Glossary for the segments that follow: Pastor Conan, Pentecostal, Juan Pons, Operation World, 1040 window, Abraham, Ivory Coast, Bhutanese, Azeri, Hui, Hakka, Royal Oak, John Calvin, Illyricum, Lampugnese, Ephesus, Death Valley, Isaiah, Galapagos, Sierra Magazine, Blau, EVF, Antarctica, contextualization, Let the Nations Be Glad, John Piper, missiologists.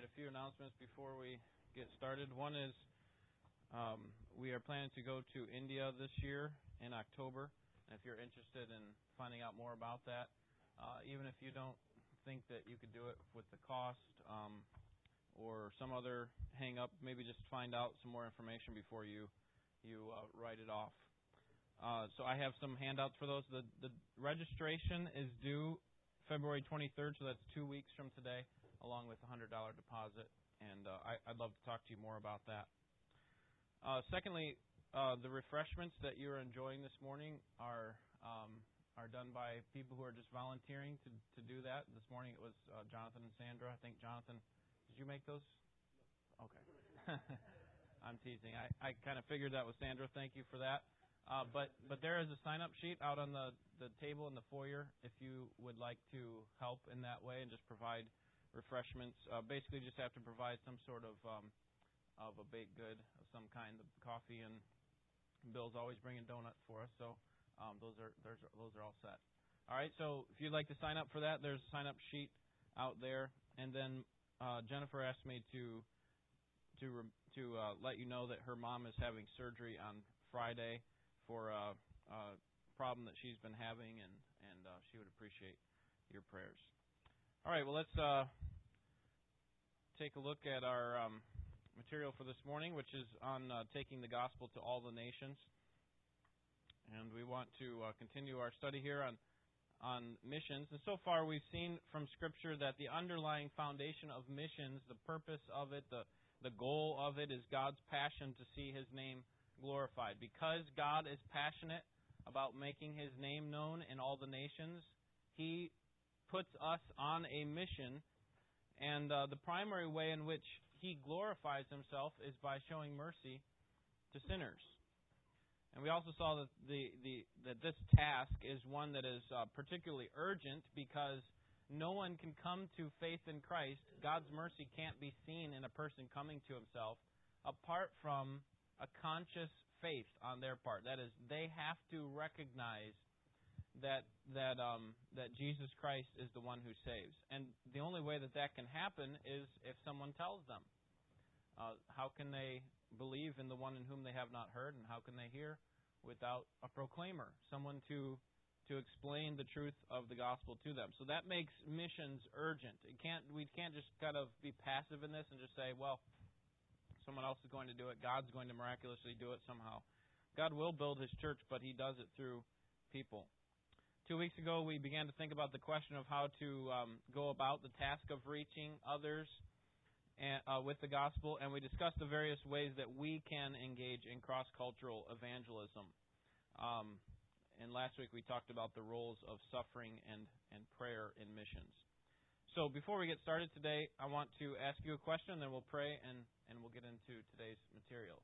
right, a few announcements before we get started. One is we are planning to go to India this year in October. And if you're interested in finding out more about that, even if you don't think that you could do it with the cost or some other hang-up, maybe just find out some more information before you write it off. So I have some handouts for those. The registration is due February 23rd, so that's 2 weeks from today, along with a $100 deposit. And I'd love to talk to you more about that. Secondly, the refreshments that you're enjoying this morning are done by people who are just volunteering to do that. This morning it was Jonathan and Sandra. I think, Jonathan, did you make those? Okay. I'm teasing. I kind of figured that was Sandra. Thank you for that. But there is a sign-up sheet out on the table in the foyer if you would like to help in that way and just provide refreshments. Basically, just have to provide some sort of a baked good of some kind. The coffee and Bill's always bringing donuts for us, so those are all set. All right. So if you'd like to sign up for that, there's a sign-up sheet out there. And then Jennifer asked me to let you know that her mom is having surgery on Friday for a problem that she's been having, and she would appreciate your prayers. All right, well, let's take a look at our material for this morning, which is on taking the gospel to all the nations. And we want to continue our study here on missions. And so far we've seen from Scripture that the underlying foundation of missions, the purpose of it, the goal of it, is God's passion to see His name glorified. Because God is passionate about making His name known in all the nations, He puts us on a mission, and the primary way in which He glorifies Himself is by showing mercy to sinners. And we also saw that that this task is one that is particularly urgent because no one can come to faith in Christ. God's mercy can't be seen in a person coming to Himself apart from a conscious faith on their part. That is, they have to recognize that Jesus Christ is the one who saves. And the only way that can happen is if someone tells them. How can they believe in the one in whom they have not heard, and how can they hear without a proclaimer, someone to explain the truth of the gospel to them? So that makes missions urgent. We can't just kind of be passive in this and just say, well, someone else is going to do it. God's going to miraculously do it somehow. God will build His church, but He does it through people. 2 weeks ago, we began to think about the question of how to go about the task of reaching others and, with the gospel, and we discussed the various ways that we can engage in cross-cultural evangelism. And last week, we talked about the roles of suffering and prayer in missions. So before we get started today, I want to ask you a question, then we'll pray, and we'll get into today's material.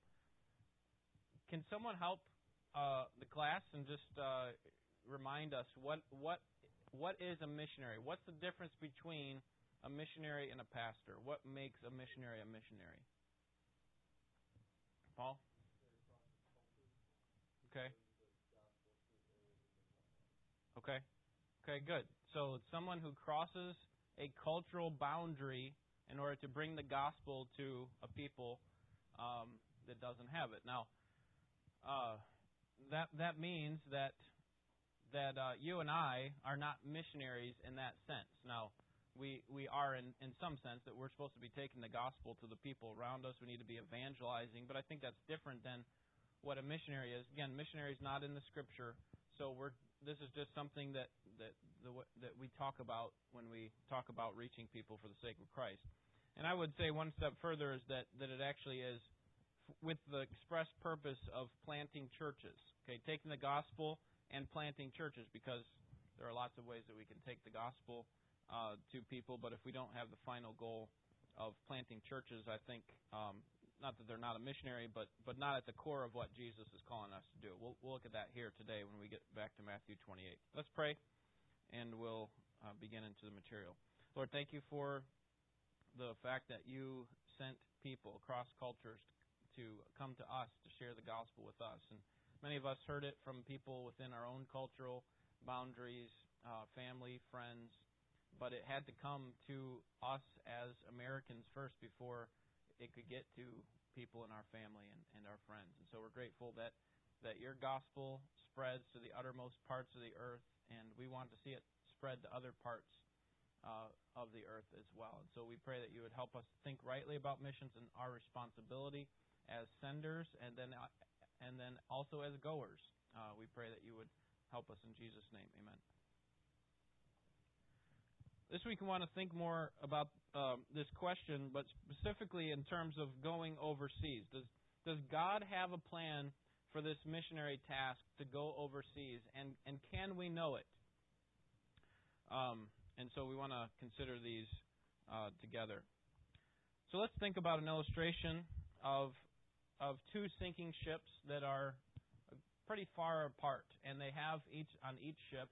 Can someone help the class and just remind us what is a missionary? What's the difference between a missionary and a pastor? What makes a missionary a missionary? Paul? Okay. Okay. Okay, good. So it's someone who crosses a cultural boundary in order to bring the gospel to a people that doesn't have it. Now, that means that you and I are not missionaries in that sense. Now, we are in some sense that we're supposed to be taking the gospel to the people around us. We need to be evangelizing, but I think that's different than what a missionary is. Again, missionary is not in the Scripture, so this is just something that we talk about when we talk about reaching people for the sake of Christ. And I would say one step further is that it actually is with the express purpose of planting churches. Okay, taking the gospel and planting churches, because there are lots of ways that we can take the gospel to people, but if we don't have the final goal of planting churches, I think, not that they're not a missionary, but not at the core of what Jesus is calling us to do. We'll look at that here today when we get back to Matthew 28. Let's pray, and we'll begin into the material. Lord, thank You for the fact that You sent people across cultures to come to us to share the gospel with us. And many of us heard it from people within our own cultural boundaries, family, friends, but it had to come to us as Americans first before it could get to people in our family and our friends. And so we're grateful that your gospel spreads to the uttermost parts of the earth, and we want to see it spread to other parts of the earth as well. And so we pray that you would help us think rightly about missions and our responsibility as senders and then also as goers. We pray that you would help us in Jesus' name. Amen. This week we want to think more about this question, but specifically in terms of going overseas. Does God have a plan for this missionary task to go overseas, and can we know it? And so we want to consider these together. So let's think about an illustration of two sinking ships that are pretty far apart, and they have on each ship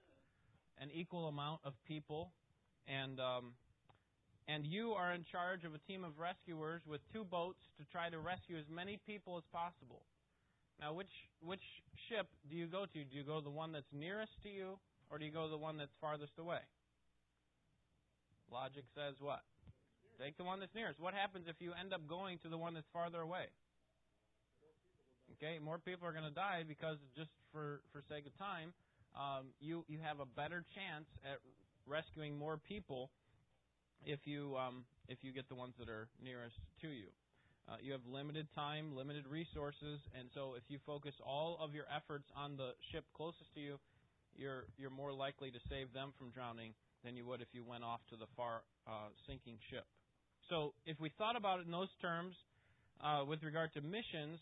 an equal amount of people. And you are in charge of a team of rescuers with two boats to try to rescue as many people as possible. Now, which ship do you go to? Do you go to the one that's nearest to you, or do you go to the one that's farthest away? Logic says what? Take the one that's nearest. What happens if you end up going to the one that's farther away? Okay, more people are going to die because just for sake of time, you have a better chance at rescuing more people if you get the ones that are nearest to you. You have limited time, limited resources, and so if you focus all of your efforts on the ship closest to you, you're more likely to save them from drowning than you would if you went off to the far sinking ship. So if we thought about it in those terms with regard to missions,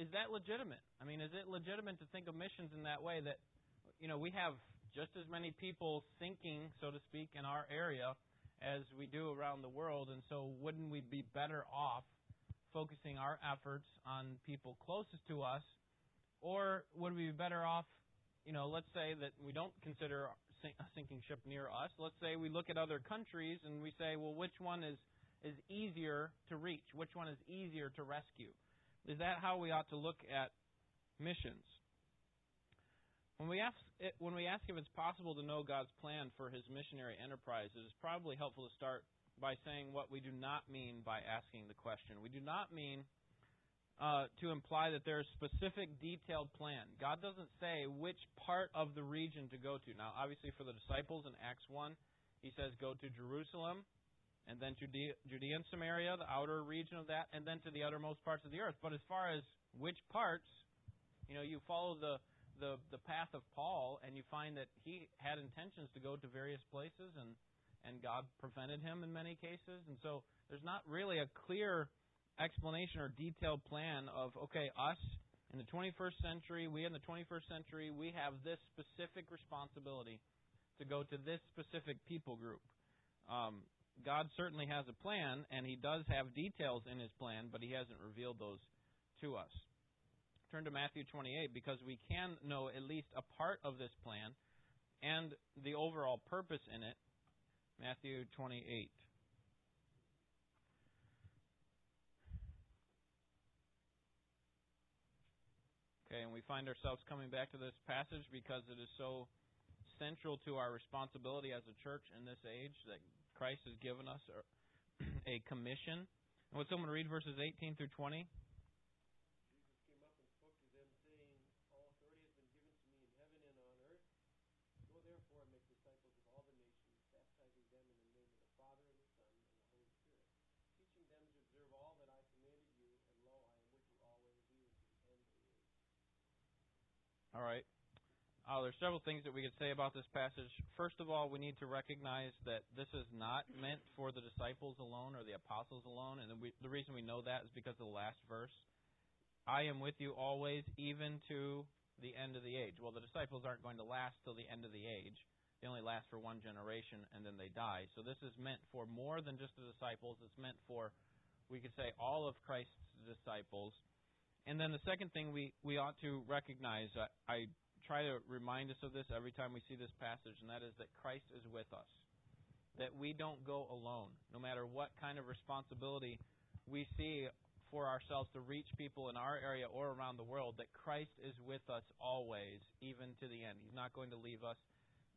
is that legitimate? I mean, is it legitimate to think of missions in that way, that we have just as many people sinking, so to speak, in our area as we do around the world, and so wouldn't we be better off focusing our efforts on people closest to us, or would we be better off, let's say that we don't consider a sinking ship near us. Let's say we look at other countries and we say, well, which one is easier to reach? Which one is easier to rescue? Is that how we ought to look at missions? When we ask if it's possible to know God's plan for his missionary enterprise, it is probably helpful to start by saying what we do not mean by asking the question. We do not mean to imply that there is a specific detailed plan. God doesn't say which part of the region to go to. Now, obviously for the disciples in Acts 1, he says go to Jerusalem and then to Judea and Samaria, the outer region of that, and then to the uttermost parts of the earth. But as far as which parts, you follow the path of Paul, and you find that he had intentions to go to various places, and God prevented him in many cases. And so there's not really a clear explanation or detailed plan of, okay, us in the 21st century, we have this specific responsibility to go to this specific people group. God certainly has a plan, and he does have details in his plan, but he hasn't revealed those to us. Turn to Matthew 28, because we can know at least a part of this plan and the overall purpose in it. Matthew 28. Okay, and we find ourselves coming back to this passage because it is so central to our responsibility as a church in this age that Christ has given us a commission. And would someone read verses 18 through 20? All right. There's several things that we could say about this passage. First of all, we need to recognize that this is not meant for the disciples alone or the apostles alone. And the reason we know that is because of the last verse. I am with you always, even to the end of the age. Well, the disciples aren't going to last till the end of the age. They only last for one generation, and then they die. So this is meant for more than just the disciples. It's meant for, we could say, all of Christ's disciples. And then the second thing we ought to recognize, I try to remind us of this every time we see this passage, and that is that Christ is with us, that we don't go alone. No matter what kind of responsibility we see for ourselves to reach people in our area or around the world, that Christ is with us always, even to the end. He's not going to leave us.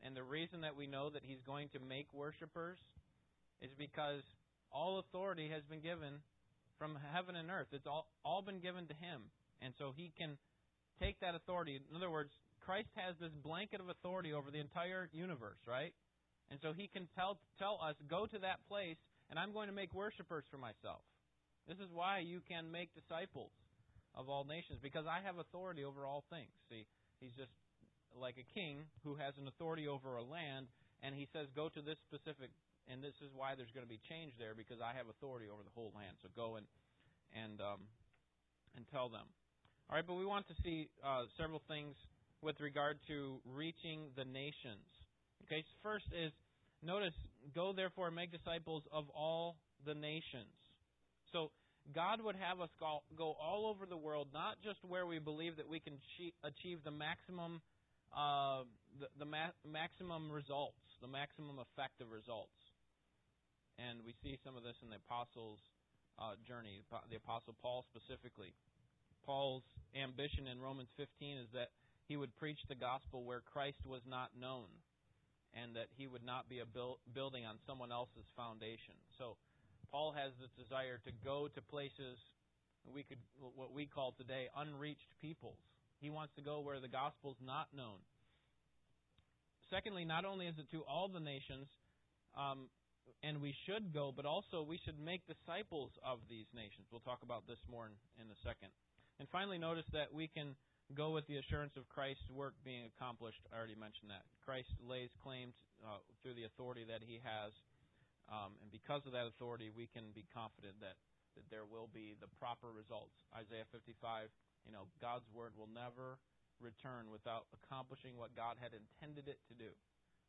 And the reason that we know that he's going to make worshipers is because all authority has been given from heaven and earth. It's all been given to him. And so he can take that authority. In other words, Christ has this blanket of authority over the entire universe, right? And so he can tell us, go to that place, and I'm going to make worshipers for myself. This is why you can make disciples of all nations, because I have authority over all things. See, he's just like a king who has an authority over a land, and he says, go to this specific, and this is why there's going to be change there, because I have authority over the whole land. So go and tell them. All right, but we want to see several things with regard to reaching the nations. Okay, first is, notice, go therefore and make disciples of all the nations. So God would have us go all over the world, not just where we believe that we can achieve the maximum maximum results, the maximum effective results. And we see some of this in the apostles' journey, the Apostle Paul specifically. Paul's ambition in Romans 15 is that he would preach the gospel where Christ was not known, and that he would not be building on someone else's foundation. So Paul has this desire to go to places what we call today unreached peoples. He wants to go where the gospel's not known. Secondly, not only is it to all the nations, and we should go, but also we should make disciples of these nations. We'll talk about this more in a second. And finally, notice that we can go with the assurance of Christ's work being accomplished. I already mentioned that. Christ lays claim through the authority that he has. And because of that authority, we can be confident that there will be the proper results. Isaiah 55, God's word will never return without accomplishing what God had intended it to do.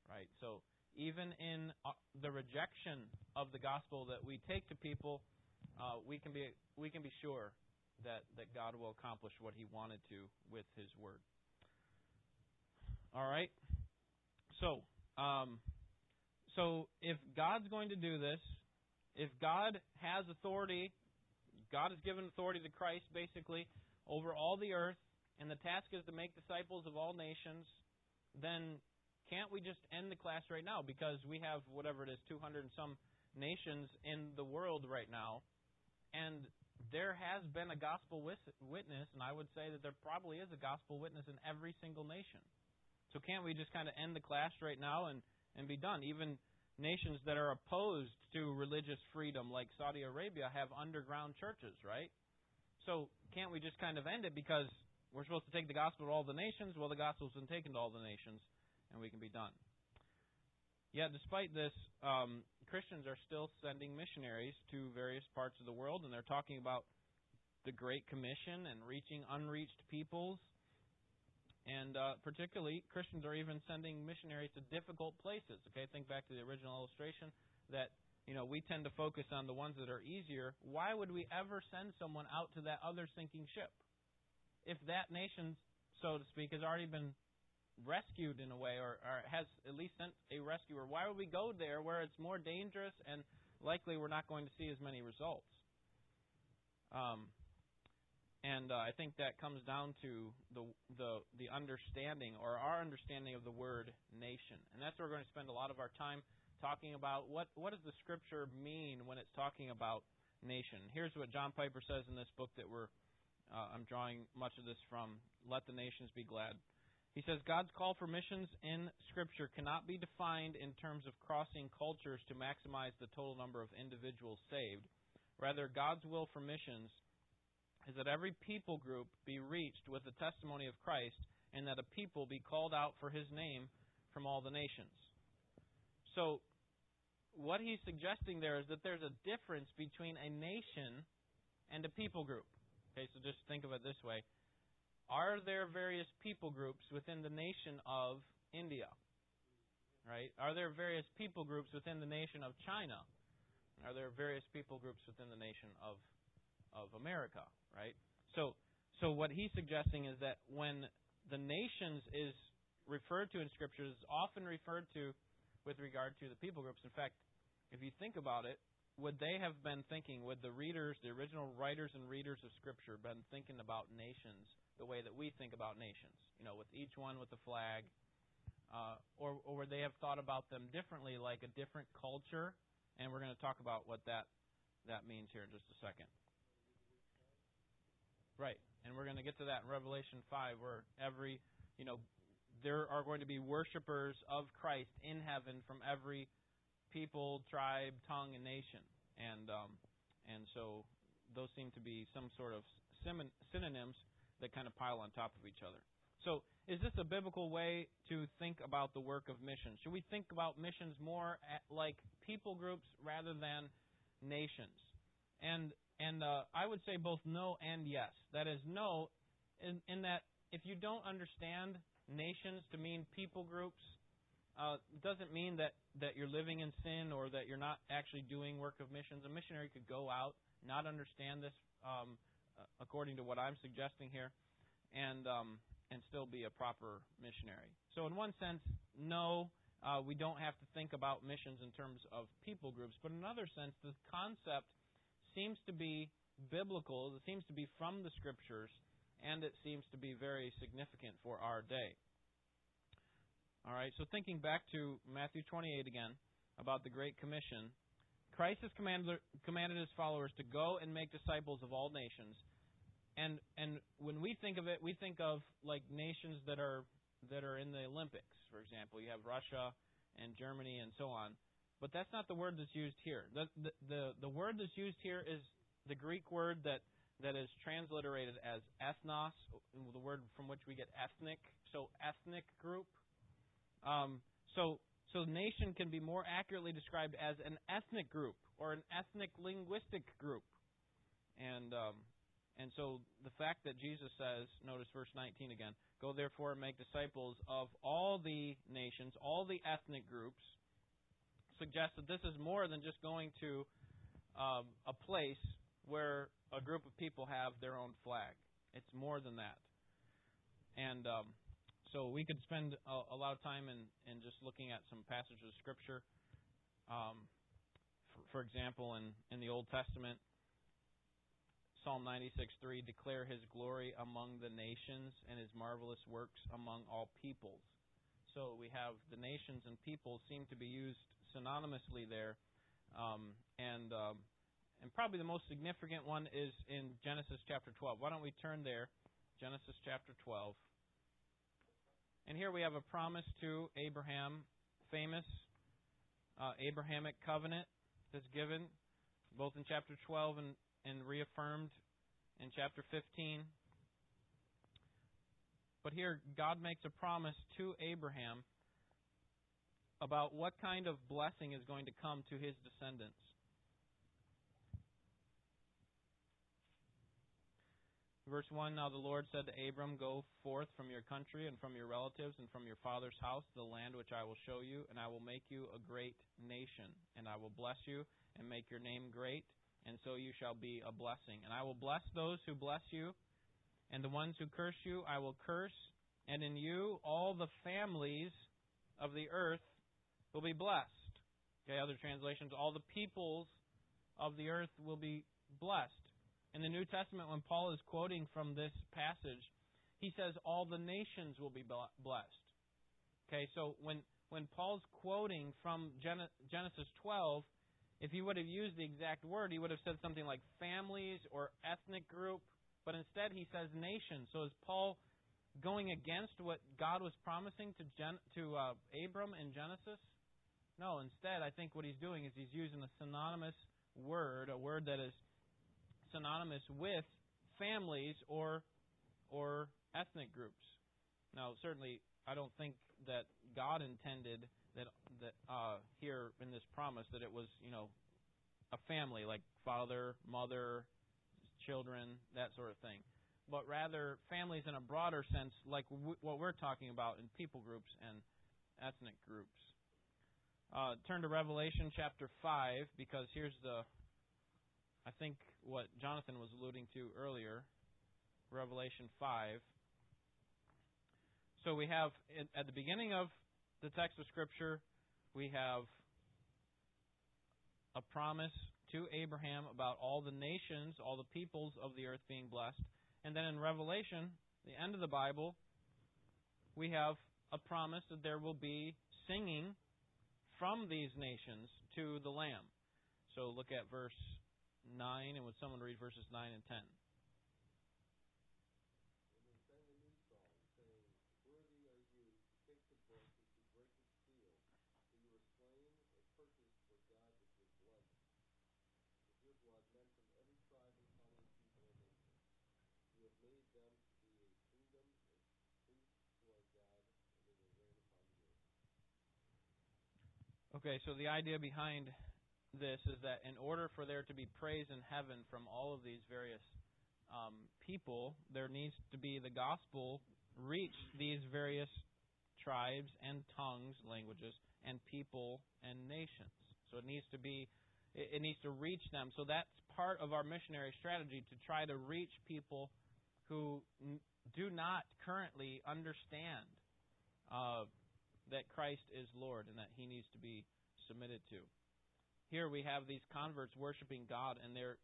Right? So even in the rejection of the gospel that we take to people, we can be sure that God will accomplish what he wanted to with his word. All right? So if God's going to do this, if God has authority, God has given authority to Christ, basically, over all the earth, and the task is to make disciples of all nations, then can't we just end the class right now? Because we have, whatever it is, 200 and some nations in the world right now, and there has been a gospel witness, and I would say that there probably is a gospel witness in every single nation. So can't we just kind of end the class right now and be done? Even nations that are opposed to religious freedom, like Saudi Arabia, have underground churches, right? So can't we just kind of end it, because we're supposed to take the gospel to all the nations? Well, the gospel's been taken to all the nations, and we can be done. Yet, despite this, Christians are still sending missionaries to various parts of the world, and they're talking about the Great Commission and reaching unreached peoples. And particularly, Christians are even sending missionaries to difficult places. Okay, think back to the original illustration that, we tend to focus on the ones that are easier. Why would we ever send someone out to that other sinking ship if that nation, so to speak, has already been rescued in a way, or has at least sent a rescuer? Why would we go there where it's more dangerous and likely we're not going to see as many results? And I think that comes down to the understanding, or our understanding, of the word nation. And that's where we're going to spend a lot of our time talking about what does the Scripture mean when it's talking about nation. Here's what John Piper says in this book that I'm drawing much of this from, Let the Nations Be Glad. He says, God's call for missions in Scripture cannot be defined in terms of crossing cultures to maximize the total number of individuals saved. Rather, God's will for missions is that every people group be reached with the testimony of Christ, and that a people be called out for his name from all the nations. So what he's suggesting there is that there's a difference between a nation and a people group. Okay, so just think of it this way. Are there various people groups within the nation of India? Right? Are there various people groups within the nation of China? Are there various people groups within the nation of America, right? So what he's suggesting is that when the nations is referred to in Scripture, it's often referred to with regard to the people groups. In fact, if you think about it, would they have been thinking, would the original writers and readers of Scripture, been thinking about nations the way that we think about nations? With each one with a flag, or would they have thought about them differently, like a different culture? And we're going to talk about what that means here in just a second. Right, and we're going to get to that in Revelation 5, where there are going to be worshipers of Christ in heaven from every people, tribe, tongue, and nation. And so those seem to be some sort of synonyms that kind of pile on top of each other. So is this a biblical way to think about the work of missions? Should we think about missions more like people groups rather than nations? And I would say both no and yes. That is no, in that if you don't understand nations to mean people groups, doesn't mean that you're living in sin or that you're not actually doing work of missions. A missionary could go out, not understand this according to what I'm suggesting here, and still be a proper missionary. So in one sense, no, we don't have to think about missions in terms of people groups. But in another sense, the concept seems to be biblical. It seems to be from the Scriptures, and it seems to be very significant for our day. All right, so thinking back to Matthew 28 again about the Great Commission, Christ has commanded his followers to go and make disciples of all nations. And when we think of it, we think of like nations that are in the Olympics, for example. You have Russia and Germany and so on. But that's not the word that's used here. The word that's used here is the Greek word that is transliterated as ethnos, the word from which we get ethnic. So ethnic group. So nation can be more accurately described as an ethnic group or an ethnic linguistic group. And so the fact that Jesus says, notice verse 19 again, go therefore and make disciples of all the nations, all the ethnic groups, suggests that this is more than just going to a place where a group of people have their own flag. It's more than that. And so we could spend a lot of time in just looking at some passages of Scripture. For example, in the Old Testament, Psalm 96:3, declare his glory among the nations and his marvelous works among all peoples. So we have the nations and peoples seem to be used synonymously there. And probably the most significant one is in Genesis chapter 12. Why don't we turn there, Genesis chapter 12. And here we have a promise to Abraham, famous Abrahamic covenant that's given both in chapter 12 and reaffirmed in chapter 15. But here God makes a promise to Abraham about what kind of blessing is going to come to his descendants. Verse 1, now the Lord said to Abram, go forth from your country and from your relatives and from your father's house to the land which I will show you, and I will make you a great nation, and I will bless you and make your name great, and so you shall be a blessing. And I will bless those who bless you, and the ones who curse you I will curse, and in you all the families of the earth will be blessed. Okay, other translations, all the peoples of the earth will be blessed. In the New Testament, when Paul is quoting from this passage, he says all the nations will be blessed. Okay, so when Paul's quoting from Genesis 12, if he would have used the exact word, he would have said something like families or ethnic group, but instead he says nations. So is Paul going against what God was promising to Abram in Genesis? No, instead I think what he's doing is he's using a synonymous word, a word that is synonymous with families or ethnic groups. Now, certainly, I don't think that God intended that here in this promise that it was a family like father, mother, children, that sort of thing, but rather families in a broader sense, like what we're talking about in people groups and ethnic groups. Turn to Revelation chapter 5 because here's I think what Jonathan was alluding to earlier, Revelation 5. So we have, at the beginning of the text of Scripture, we have a promise to Abraham about all the nations, all the peoples of the earth being blessed. And then in Revelation, the end of the Bible, we have a promise that there will be singing from these nations to the Lamb. So look at verse 9, and would someone read verses 9 and 10? Okay, so the idea behind this is that in order for there to be praise in heaven from all of these various people, there needs to be the gospel reach these various tribes and tongues, languages, and people and nations. So it needs to reach them. So that's part of our missionary strategy, to try to reach people who do not currently understand that Christ is Lord and that He needs to be submitted to. Here we have these converts worshiping God, and they're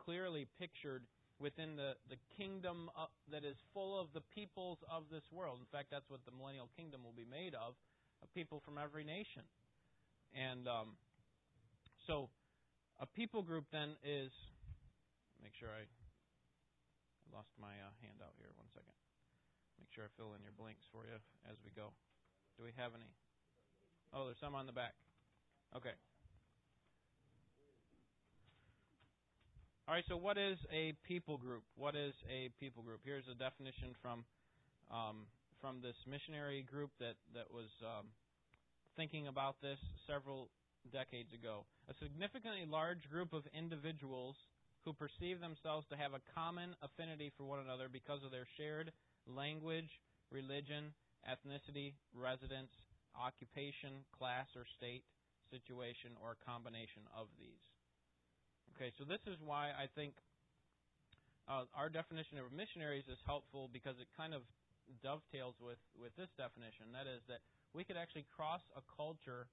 clearly pictured within the kingdom that is full of the peoples of this world. In fact, that's what the millennial kingdom will be made of people from every nation. And so a people group then is... Make sure I lost my handout here. One second. Make sure I fill in your blanks for you as we go. Do we have any? Oh, there's some on the back. Okay. All right, so what is a people group? What is a people group? Here's a definition from this missionary group that was thinking about this several decades ago. A significantly large group of individuals who perceive themselves to have a common affinity for one another because of their shared language, religion, ethnicity, residence, occupation, class or state, situation, or a combination of these. Okay, so this is why I think our definition of missionaries is helpful, because it kind of dovetails with this definition. That is that we could actually cross a culture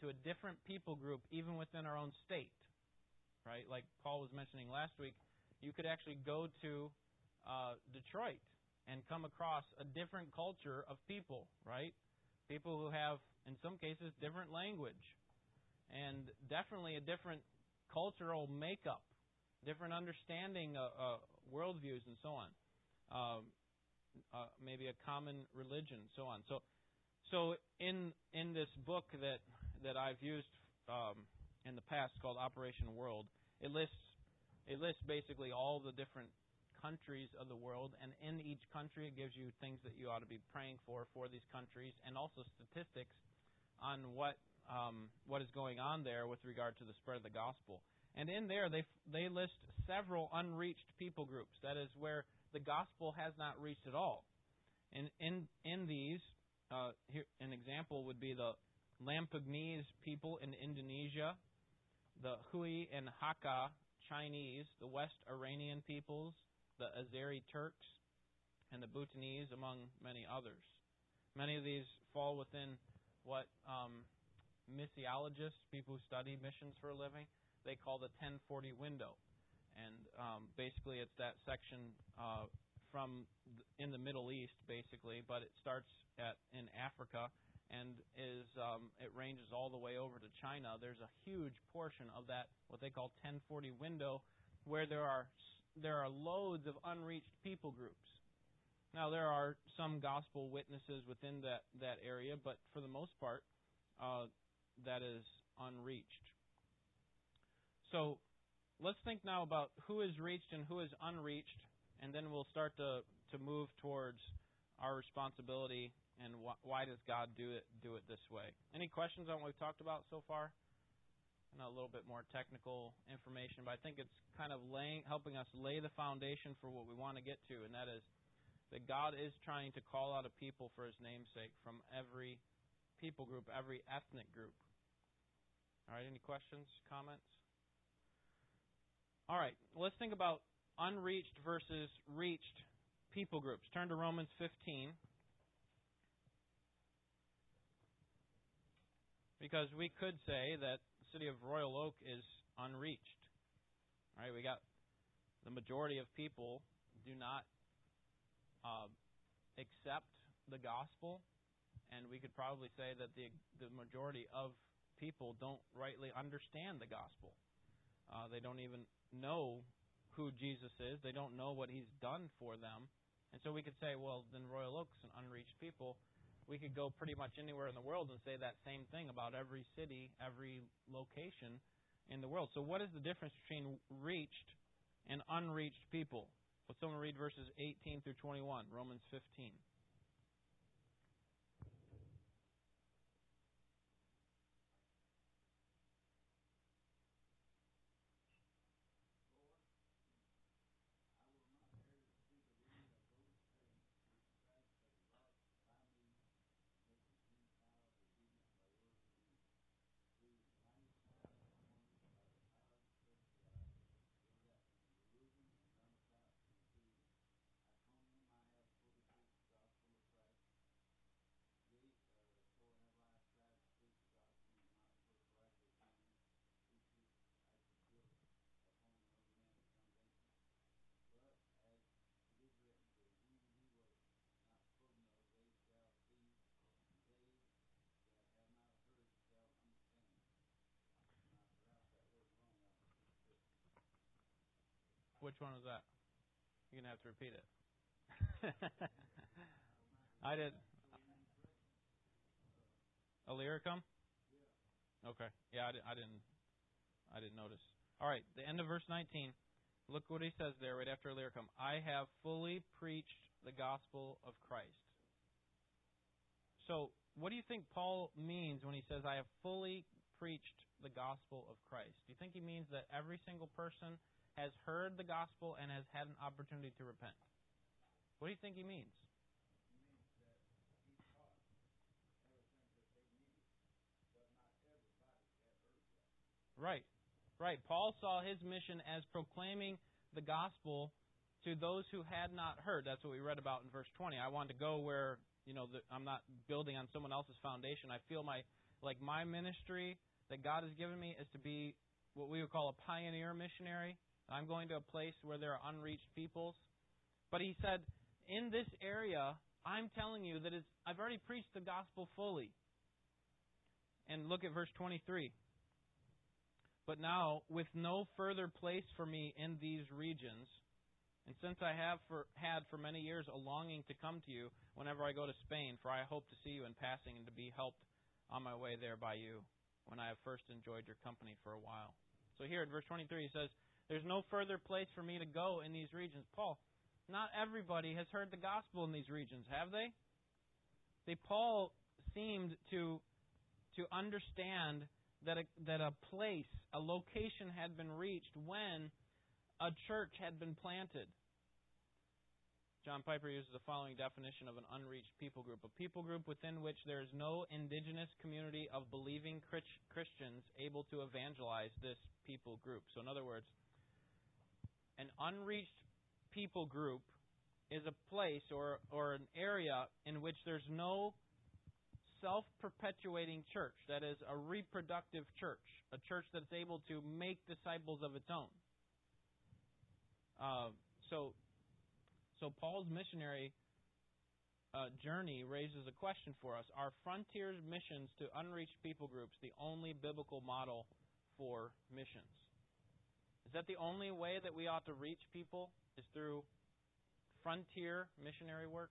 to a different people group even within our own state, right? Like Paul was mentioning last week, you could actually go to Detroit and come across a different culture of people, right? People who have, in some cases, different language and definitely a different cultural makeup, different understanding of worldviews and so on. Maybe a common religion, so on. So in this book that I've used in the past called Operation World, it lists basically all the different countries of the world, and in each country it gives you things that you ought to be praying for these countries, and also statistics on what is going on there with regard to the spread of the gospel. And in there they list several unreached people groups. That is where the gospel has not reached at all. And in these, here an example would be the Lampugnese people in Indonesia, the Hui and Hakka Chinese, the West Iranian peoples, the Azeri Turks, and the Bhutanese, among many others. Many of these fall within what missiologists, people who study missions for a living, they call the 1040 window. And basically it's that section in the Middle East, basically, but it starts in Africa and it ranges all the way over to China. There's a huge portion of that, what they call 1040 window, where there are loads of unreached people groups. Now, there are some gospel witnesses within that area, but for the most part, that is unreached. So let's think now about who is reached and who is unreached, and then we'll start to move towards our responsibility and why does God do it this way. Any questions on what we've talked about so far? I know a little bit more technical information, but I think it's kind of helping us lay the foundation for what we want to get to, and that is that God is trying to call out a people for His namesake from every people group, every ethnic group. All right, any questions, comments? All right, let's think about unreached versus reached people groups. Turn to Romans 15. Because we could say that the city of Royal Oak is unreached. All right, we got the majority of people do not accept the gospel, and we could probably say that the majority of people don't rightly understand the gospel. They don't even know who Jesus is. They don't know what He's done for them. And so we could say, well, then Royal Oak's an unreached people. We could go pretty much anywhere in the world and say that same thing about every city, every location in the world. So what is the difference between reached and unreached people? Would someone read verses 18 through 21, Romans 15? Which one was that? You're going to have to repeat it. I did. Illyricum? Okay. Yeah, I didn't notice. All right, the end of verse 19. Look what he says there right after Illyricum. I have fully preached the gospel of Christ. So what do you think Paul means when he says, I have fully preached the gospel of Christ? Do you think he means that every single person has heard the gospel and has had an opportunity to repent? What do you think he means? He means that he taught everything that they needed, but not everybody had heard that. Right, right. Paul saw his mission as proclaiming the gospel to those who had not heard. That's what we read about in verse 20. I wanted to go where, I'm not building on someone else's foundation. I feel my ministry that God has given me is to be what we would call a pioneer missionary. I'm going to a place where there are unreached peoples. But he said, in this area, I'm telling you that I've already preached the gospel fully. And look at verse 23. But now, with no further place for me in these regions, and since I have had for many years a longing to come to you whenever I go to Spain, for I hope to see you in passing and to be helped on my way there by you when I have first enjoyed your company for a while. So here at verse 23, he says, there's no further place for me to go in these regions. Paul, not everybody has heard the gospel in these regions, have they? Paul seemed to understand that a place, a location had been reached when a church had been planted. John Piper uses the following definition of an unreached people group. A people group within which there is no indigenous community of believing Christians able to evangelize this people group. So in other words, an unreached people group is a place or an area in which there's no self-perpetuating church, that is, a reproductive church, a church that's able to make disciples of its own. So Paul's missionary journey raises a question for us. Are frontier missions to unreached people groups the only biblical model for missions? Is that the only way that we ought to reach people, is through frontier missionary work?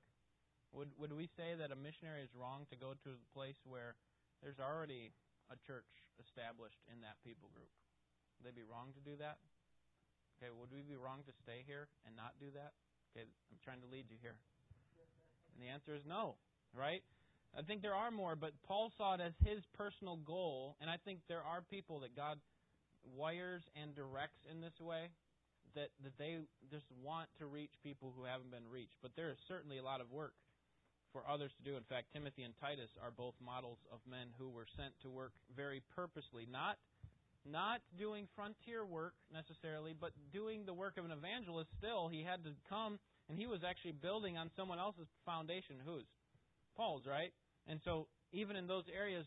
Would we say that a missionary is wrong to go to a place where there's already a church established in that people group? Would they be wrong to do that? Okay, would we be wrong to stay here and not do that? Okay, I'm trying to lead you here. And the answer is no, right? I think there are more, but Paul saw it as his personal goal, and I think there are people that God wires and directs in this way that they just want to reach people who haven't been reached. But there is certainly a lot of work for others to do. In fact, Timothy and Titus are both models of men who were sent to work very purposely, not doing frontier work necessarily, but doing the work of an evangelist still. He had to come, and he was actually building on someone else's foundation. Whose? Paul's, right? And so even in those areas,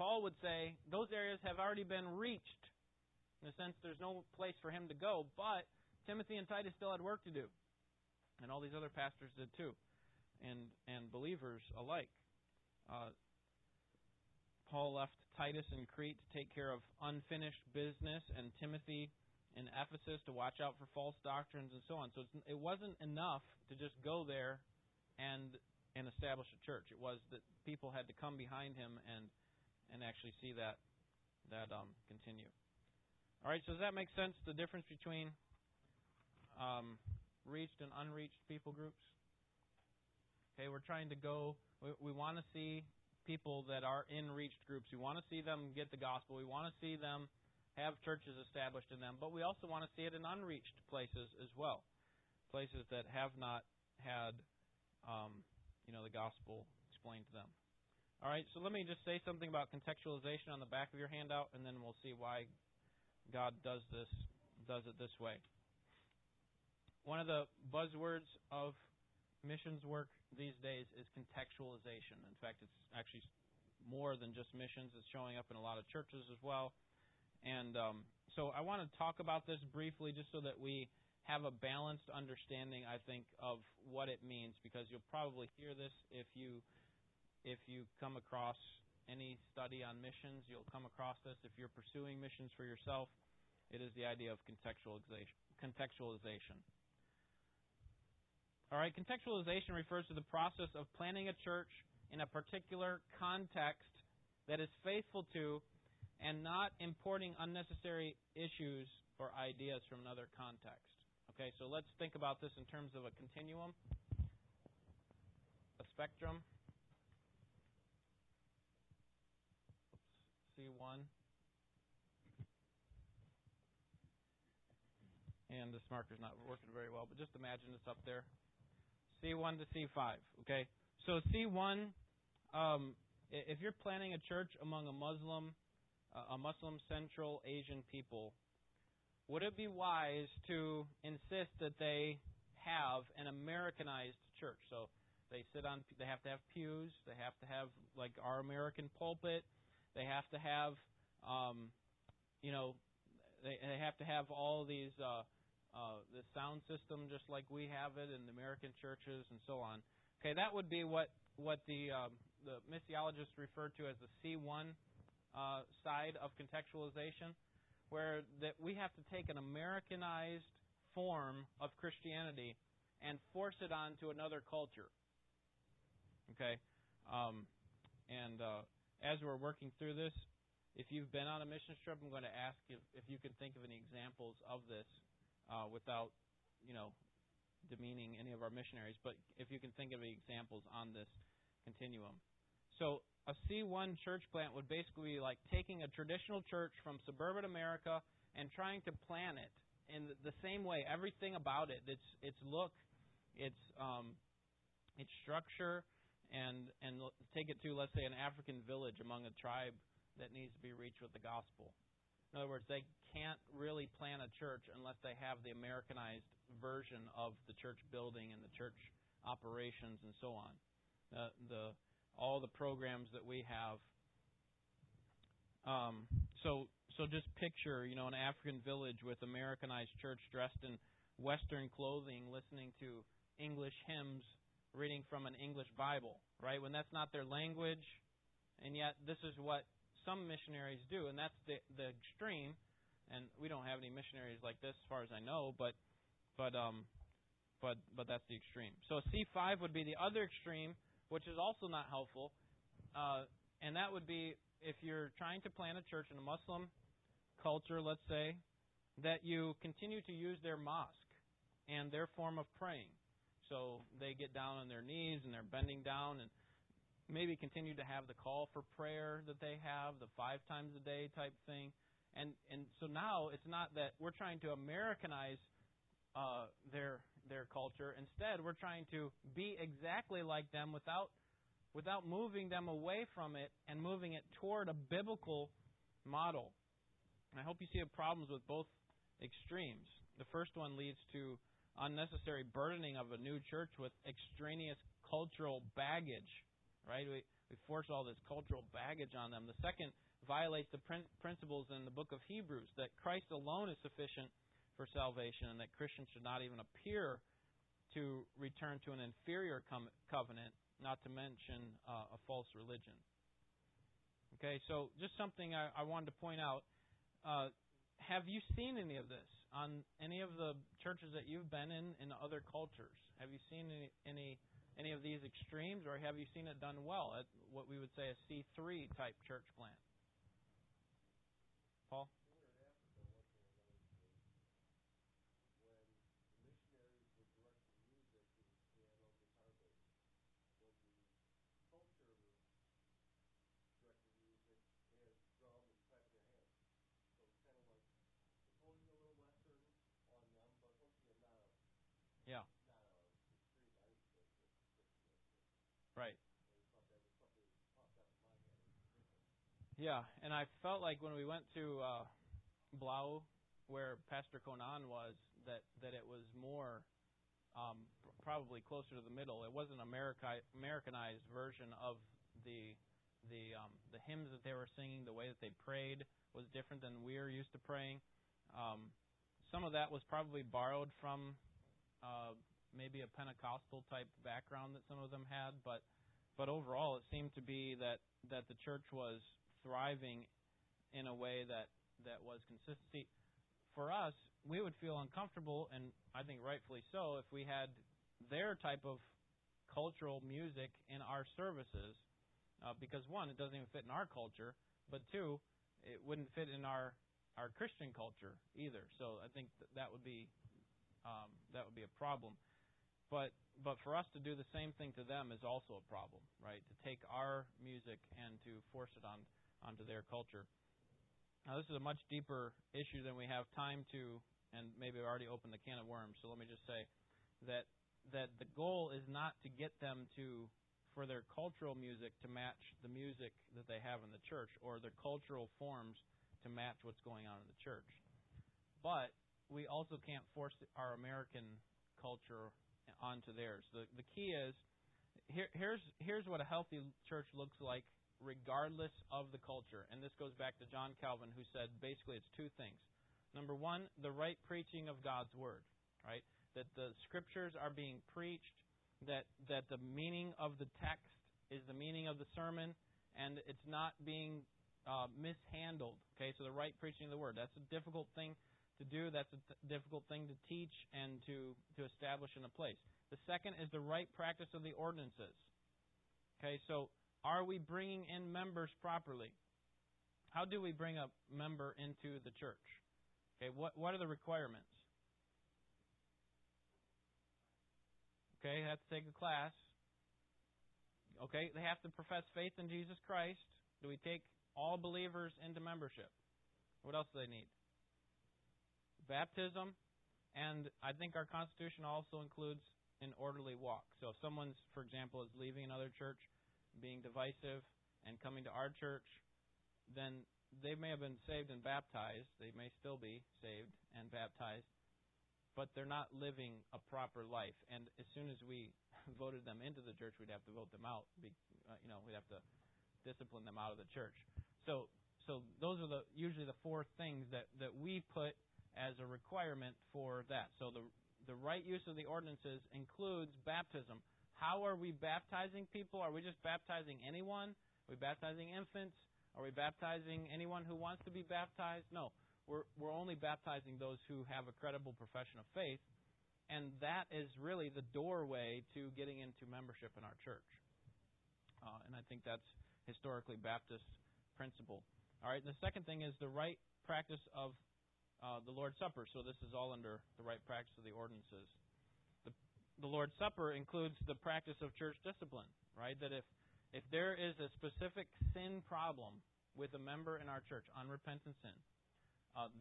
Paul would say those areas have already been reached. In a sense, there's no place for him to go, but Timothy and Titus still had work to do. And all these other pastors did too. and believers alike. Paul left Titus in Crete to take care of unfinished business, and Timothy in Ephesus to watch out for false doctrines and so on. So it wasn't enough to just go there and establish a church. It was that people had to come behind him and actually see that continue. All right, so does that make sense, the difference between reached and unreached people groups? Okay, we're trying to go, we want to see people that are in reached groups. We want to see them get the gospel. We want to see them have churches established in them. But we also want to see it in unreached places as well, places that have not had the gospel explained to them. All right, so let me just say something about contextualization on the back of your handout, and then we'll see why God does it this way. One of the buzzwords of missions work these days is contextualization. In fact, it's actually more than just missions. It's showing up in a lot of churches as well. And so I want to talk about this briefly just so that we have a balanced understanding, I think, of what it means, because you'll probably hear this if you come across any study on missions. You'll come across this if you're pursuing missions for yourself. It is the idea of contextualization. All right, contextualization refers to the process of planning a church in a particular context that is faithful to and not importing unnecessary issues or ideas from another context. Okay, so let's think about this in terms of a continuum, a spectrum. C1. And this marker's not working very well, but just imagine it's up there. C1 to C5, okay? So C1, if you're planning a church among a Muslim Central Asian people, would it be wise to insist that they have an Americanized church? So they have to have pews, they have to have like our American pulpit. They have to have, they have to have all these the sound system just like we have it in the American churches and so on. Okay, that would be what the missiologists refer to as the C1 side of contextualization, where that we have to take an Americanized form of Christianity and force it onto another culture. Okay, as we're working through this, if you've been on a missions trip, I'm going to ask if you can think of any examples of this without, demeaning any of our missionaries. But if you can think of any examples on this continuum. So a C1 church plant would basically be like taking a traditional church from suburban America and trying to plan it in the same way. Everything about it, its look, its structure, and take it to, let's say, an African village among a tribe that needs to be reached with the gospel. In other words, they can't really plan a church unless they have the Americanized version of the church building and the church operations and so on. All the programs that we have. So just picture, an African village with Americanized church dressed in Western clothing, listening to English hymns, reading from an English Bible, right? When that's not their language, and yet this is what some missionaries do, and that's the extreme. And we don't have any missionaries like this, as far as I know, but that's the extreme. So C5 would be the other extreme, which is also not helpful, and that would be if you're trying to plant a church in a Muslim culture, let's say, that you continue to use their mosque and their form of praying. So they get down on their knees and they're bending down and maybe continue to have the call for prayer that they have, the 5 times a day type thing. And so now it's not that we're trying to Americanize their culture. Instead, we're trying to be exactly like them without moving them away from it and moving it toward a biblical model. And I hope you see the problems with both extremes. The first one leads to unnecessary burdening of a new church with extraneous cultural baggage, right? We force all this cultural baggage on them. The second violates the principles in the book of Hebrews that Christ alone is sufficient for salvation and that Christians should not even appear to return to an inferior covenant, not to mention a false religion. Okay, so just something I wanted to point out. Have you seen any of this on any of the churches that you've been in other cultures? Have you seen any of these extremes, or have you seen it done well at what we would say a C3 type church plant? Paul? Yeah. Right. Yeah, and I felt like when we went to Blau, where Pastor Conan was, that it was more probably closer to the middle. It wasn't an Americanized version of the hymns that they were singing. The way that they prayed was different than we're used to praying. Some of that was probably borrowed from maybe a Pentecostal type background that some of them had, but overall it seemed to be that the church was thriving in a way that was consistency. For us, we would feel uncomfortable, and I think rightfully so, if we had their type of cultural music in our services, because one, it doesn't even fit in our culture, but two, it wouldn't fit in our Christian culture either. So I think that would be a problem, but for us to do the same thing to them is also a problem, right? To take our music and to force it onto their culture. Now, this is a much deeper issue than we have time to, and maybe I've already opened the can of worms. So let me just say that the goal is not to get them for their cultural music to match the music that they have in the church, or their cultural forms to match what's going on in the church, but we also can't force our American culture onto theirs. The key is, here's what a healthy church looks like regardless of the culture. And this goes back to John Calvin, who said basically it's two things. Number one, the right preaching of God's Word, right? That the Scriptures are being preached, that the meaning of the text is the meaning of the sermon, and it's not being mishandled. Okay, so the right preaching of the Word. That's a difficult thing to do. That's a difficult thing to teach and to establish in a place. The second is the right practice of the ordinances. Okay, so are we bringing in members properly? How do we bring a member into the church? Okay, what are the requirements? Okay, they have to take a class. Okay, they have to profess faith in Jesus Christ. Do we take all believers into membership? What else do they need? Baptism, and I think our Constitution also includes an orderly walk. So if someone's, for example, is leaving another church, being divisive, and coming to our church, then they may have been saved and baptized. They may still be saved and baptized, but they're not living a proper life. And as soon as we voted them into the church, we'd have to vote them out. We'd have to discipline them out of the church. So those are usually the four things that we put as a requirement for that. So the right use of the ordinances includes baptism. How are we baptizing people? Are we just baptizing anyone? Are we baptizing infants? Are we baptizing anyone who wants to be baptized? No. We're only baptizing those who have a credible profession of faith, and that is really the doorway to getting into membership in our church. And I think that's historically Baptist principle. All right, the second thing is the right practice of the Lord's Supper. So this is all under the right practice of the ordinances. The Lord's Supper includes the practice of church discipline, right? That if there is a specific sin problem with a member in our church, unrepentant sin,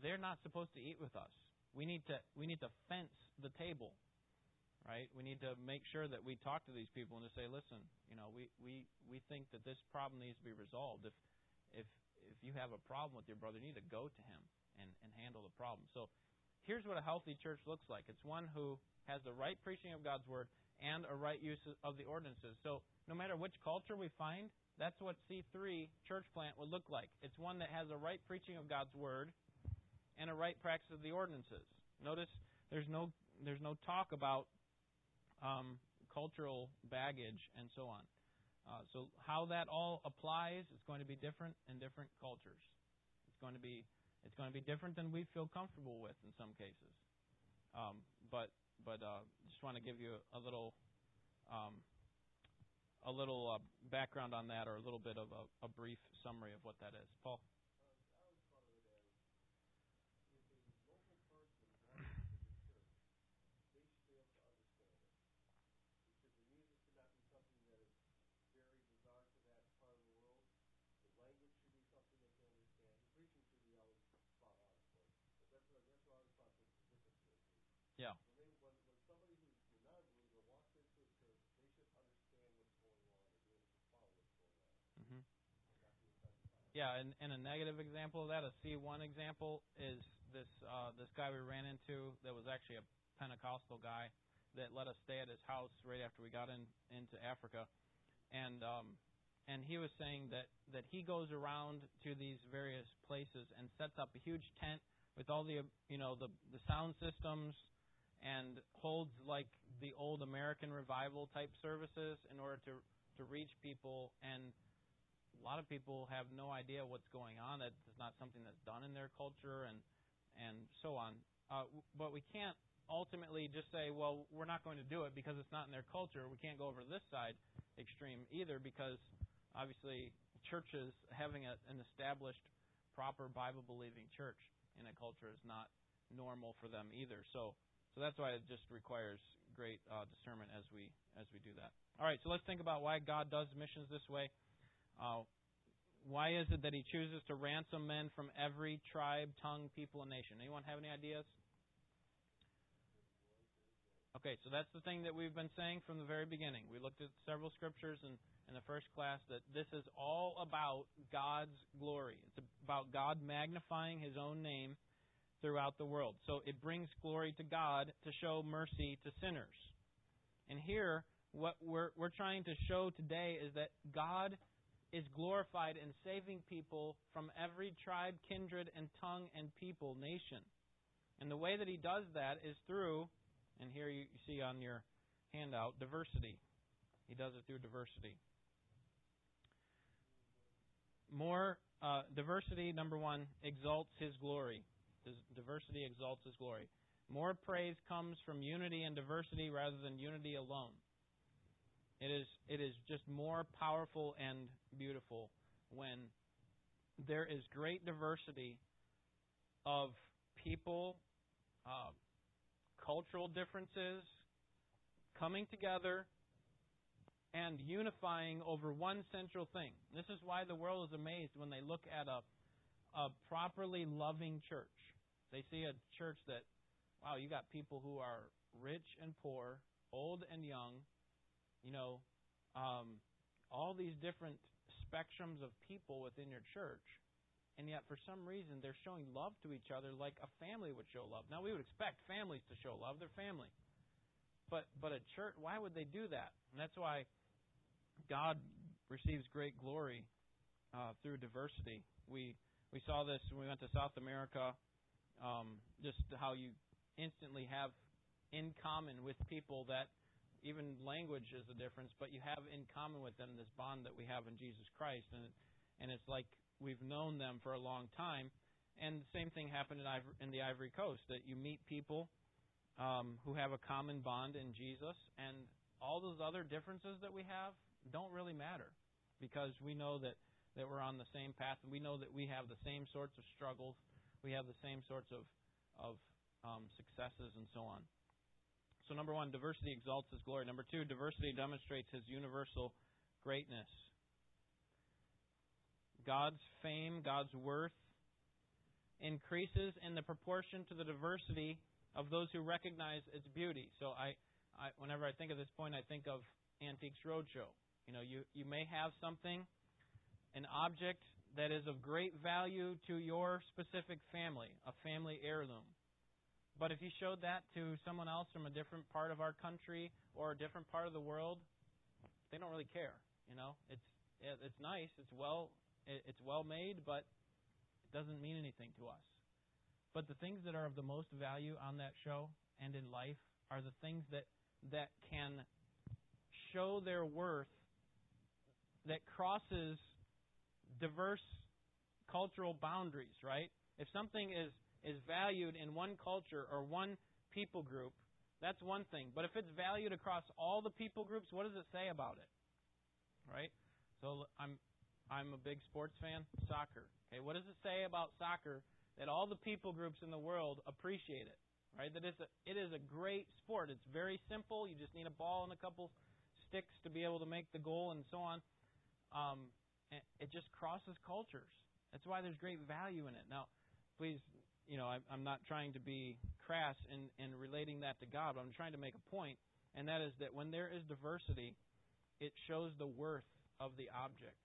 they're not supposed to eat with us. We need to fence the table, right? We need to make sure that we talk to these people and just say, listen, we think that this problem needs to be resolved. If you have a problem with your brother, you need to go to him and handle the problem. So here's what a healthy church looks like. It's one who has the right preaching of God's Word and a right use of the ordinances. So no matter which culture we find, that's what C3 church plant would look like. It's one that has a right preaching of God's Word and a right practice of the ordinances. Notice there's no talk about cultural baggage, and so on. So how that all applies is going to be different in different cultures. It's going to be different than we feel comfortable with in some cases. But just want to give you a little background on that, or a little bit of a brief summary of what that is. Paul. Yeah. When somebody who's not a believer walks into a church, they should understand what's going on, and they should follow what's going on. Mm-hmm. Yeah, and a negative example of that, a C1 example, is this guy we ran into that was actually a Pentecostal guy that let us stay at his house right after we got into Africa, and he was saying that he goes around to these various places and sets up a huge tent with all the sound systems, and holds like the old American revival type services in order to reach people. And a lot of people have no idea what's going on. It's not something that's done in their culture, and so on. But we can't ultimately just say, well, we're not going to do it because it's not in their culture. We can't go over this side extreme either, because obviously churches, having an established, proper Bible-believing church in a culture is not normal for them either. So that's why it just requires great discernment as we do that. All right, so let's think about why God does missions this way. Why is it that He chooses to ransom men from every tribe, tongue, people, and nation? Anyone have any ideas? Okay, so that's the thing that we've been saying from the very beginning. We looked at several scriptures in the first class that this is all about God's glory. It's about God magnifying His own name throughout the world. So it brings glory to God to show mercy to sinners. And here, what we're trying to show today is that God is glorified in saving people from every tribe, kindred, and tongue, and people, nation. And the way that He does that is through, and here you see on your handout, diversity. He does it through diversity. More diversity, number one, exalts His glory. Diversity exalts His glory. More praise comes from unity and diversity rather than unity alone. It is just more powerful and beautiful when there is great diversity of people, cultural differences coming together and unifying over one central thing. This is why the world is amazed when they look at a properly loving church. They see a church that, wow, you got people who are rich and poor, old and young, all these different spectrums of people within your church, and yet for some reason they're showing love to each other like a family would show love. Now, we would expect families to show love. They're family. But a church, why would they do that? And that's why God receives great glory through diversity. We saw this when we went to South America. Just how you instantly have in common with people that even language is a difference, but you have in common with them this bond that we have in Jesus Christ. And it's like we've known them for a long time. And the same thing happened in the Ivory Coast, that you meet people who have a common bond in Jesus. And all those other differences that we have don't really matter, because we know that we're on the same path. And we know that we have the same sorts of struggles. We have the same sorts of successes and so on. So number one, diversity exalts His glory. Number two, diversity demonstrates His universal greatness. God's fame, God's worth increases in the proportion to the diversity of those who recognize its beauty. So I whenever I think of this point, I think of Antiques Roadshow. You may have something, an object, that is of great value to your specific family, a family heirloom. But if you showed that to someone else from a different part of our country or a different part of the world, they don't really care. It's nice, it's well made, but it doesn't mean anything to us. But the things that are of the most value on that show and in life are the things that that can show their worth that crosses diverse cultural boundaries, right? If something is valued in one culture or one people group, that's one thing. But if it's valued across all the people groups, what does it say about it? Right? So I'm a big sports fan. Soccer. Okay, what does it say about soccer that all the people groups in the world appreciate it? Right? That it is a great sport. It's very simple. You just need a ball and a couple sticks to be able to make the goal and so on. It just crosses cultures. That's why there's great value in it. Now, please, you know, I'm not trying to be crass in relating that to God, but I'm trying to make a point, and that is that when there is diversity, it shows the worth of the object.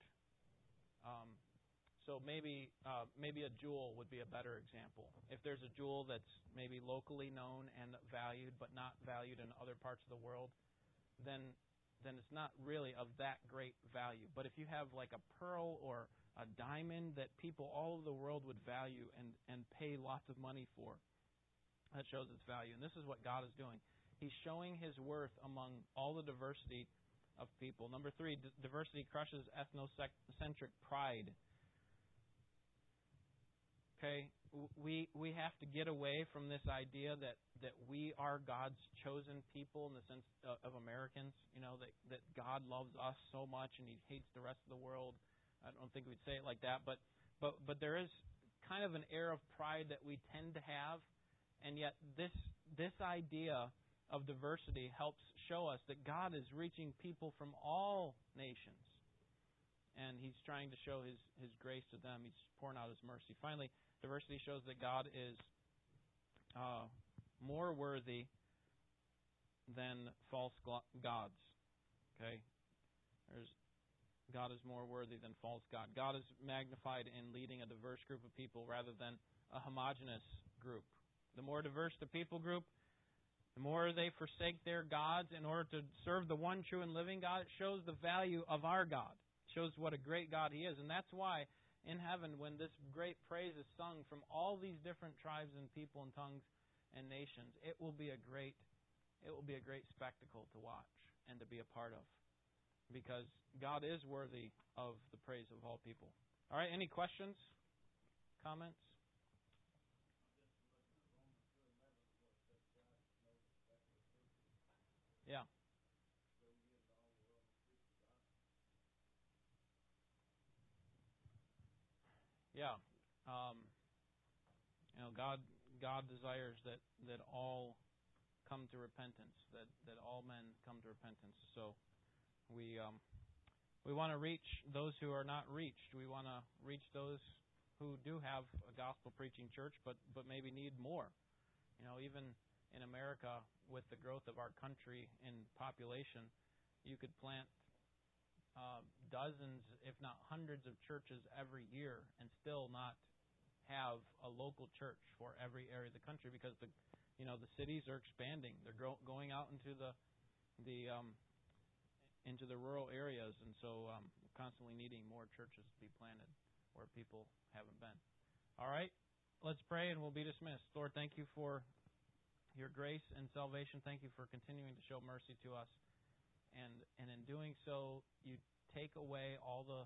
So maybe a jewel would be a better example. If there's a jewel that's maybe locally known and valued, but not valued in other parts of the world, then it's not really of that great value. But if you have like a pearl or a diamond that people all over the world would value and pay lots of money for, that shows its value. And this is what God is doing. He's showing His worth among all the diversity of people. Number three, diversity crushes ethnocentric pride. Okay, we have to get away from this idea that we are God's chosen people in the sense of Americans. You know, that God loves us so much and He hates the rest of the world. I don't think we'd say it like that, but there is kind of an air of pride that we tend to have, and yet this idea of diversity helps show us that God is reaching people from all nations, and He's trying to show His grace to them. He's pouring out His mercy. Finally, diversity shows that God is more worthy than false gods. Okay, God is more worthy than false God. God is magnified in leading a diverse group of people rather than a homogeneous group. The more diverse the people group, the more they forsake their gods in order to serve the one true and living God. It shows the value of our God. It shows what a great God He is. And that's why in heaven, when this great praise is sung from all these different tribes and people and tongues and nations, it will be a great spectacle to watch and to be a part of, because God is worthy of the praise of all people. All right, any questions? Comments? Yeah. Yeah. You know, God desires that all come to repentance, that all men come to repentance. So we want to reach those who are not reached. We want to reach those who do have a gospel preaching church, but maybe need more. You know, even in America, with the growth of our country in population, you could plant dozens, if not hundreds, of churches every year and still not have a local church for every area of the country, because the cities are expanding. They're going out into the rural areas, and so we're constantly needing more churches to be planted where people haven't been. All right, let's pray and we'll be dismissed. Lord, thank You for Your grace and salvation. Thank You for continuing to show mercy to us. And in doing so, You take away all the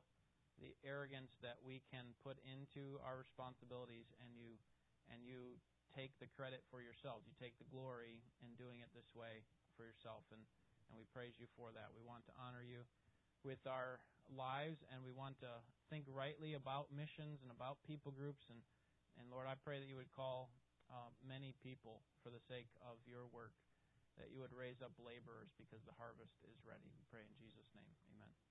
arrogance that we can put into our responsibilities, and You take the credit for Yourself. You take the glory in doing it this way for Yourself. And we praise You for that. We want to honor You with our lives, and we want to think rightly about missions and about people groups. And Lord, I pray that You would call many people for the sake of Your work, that You would raise up laborers because the harvest is ready. We pray in Jesus' name. Amen.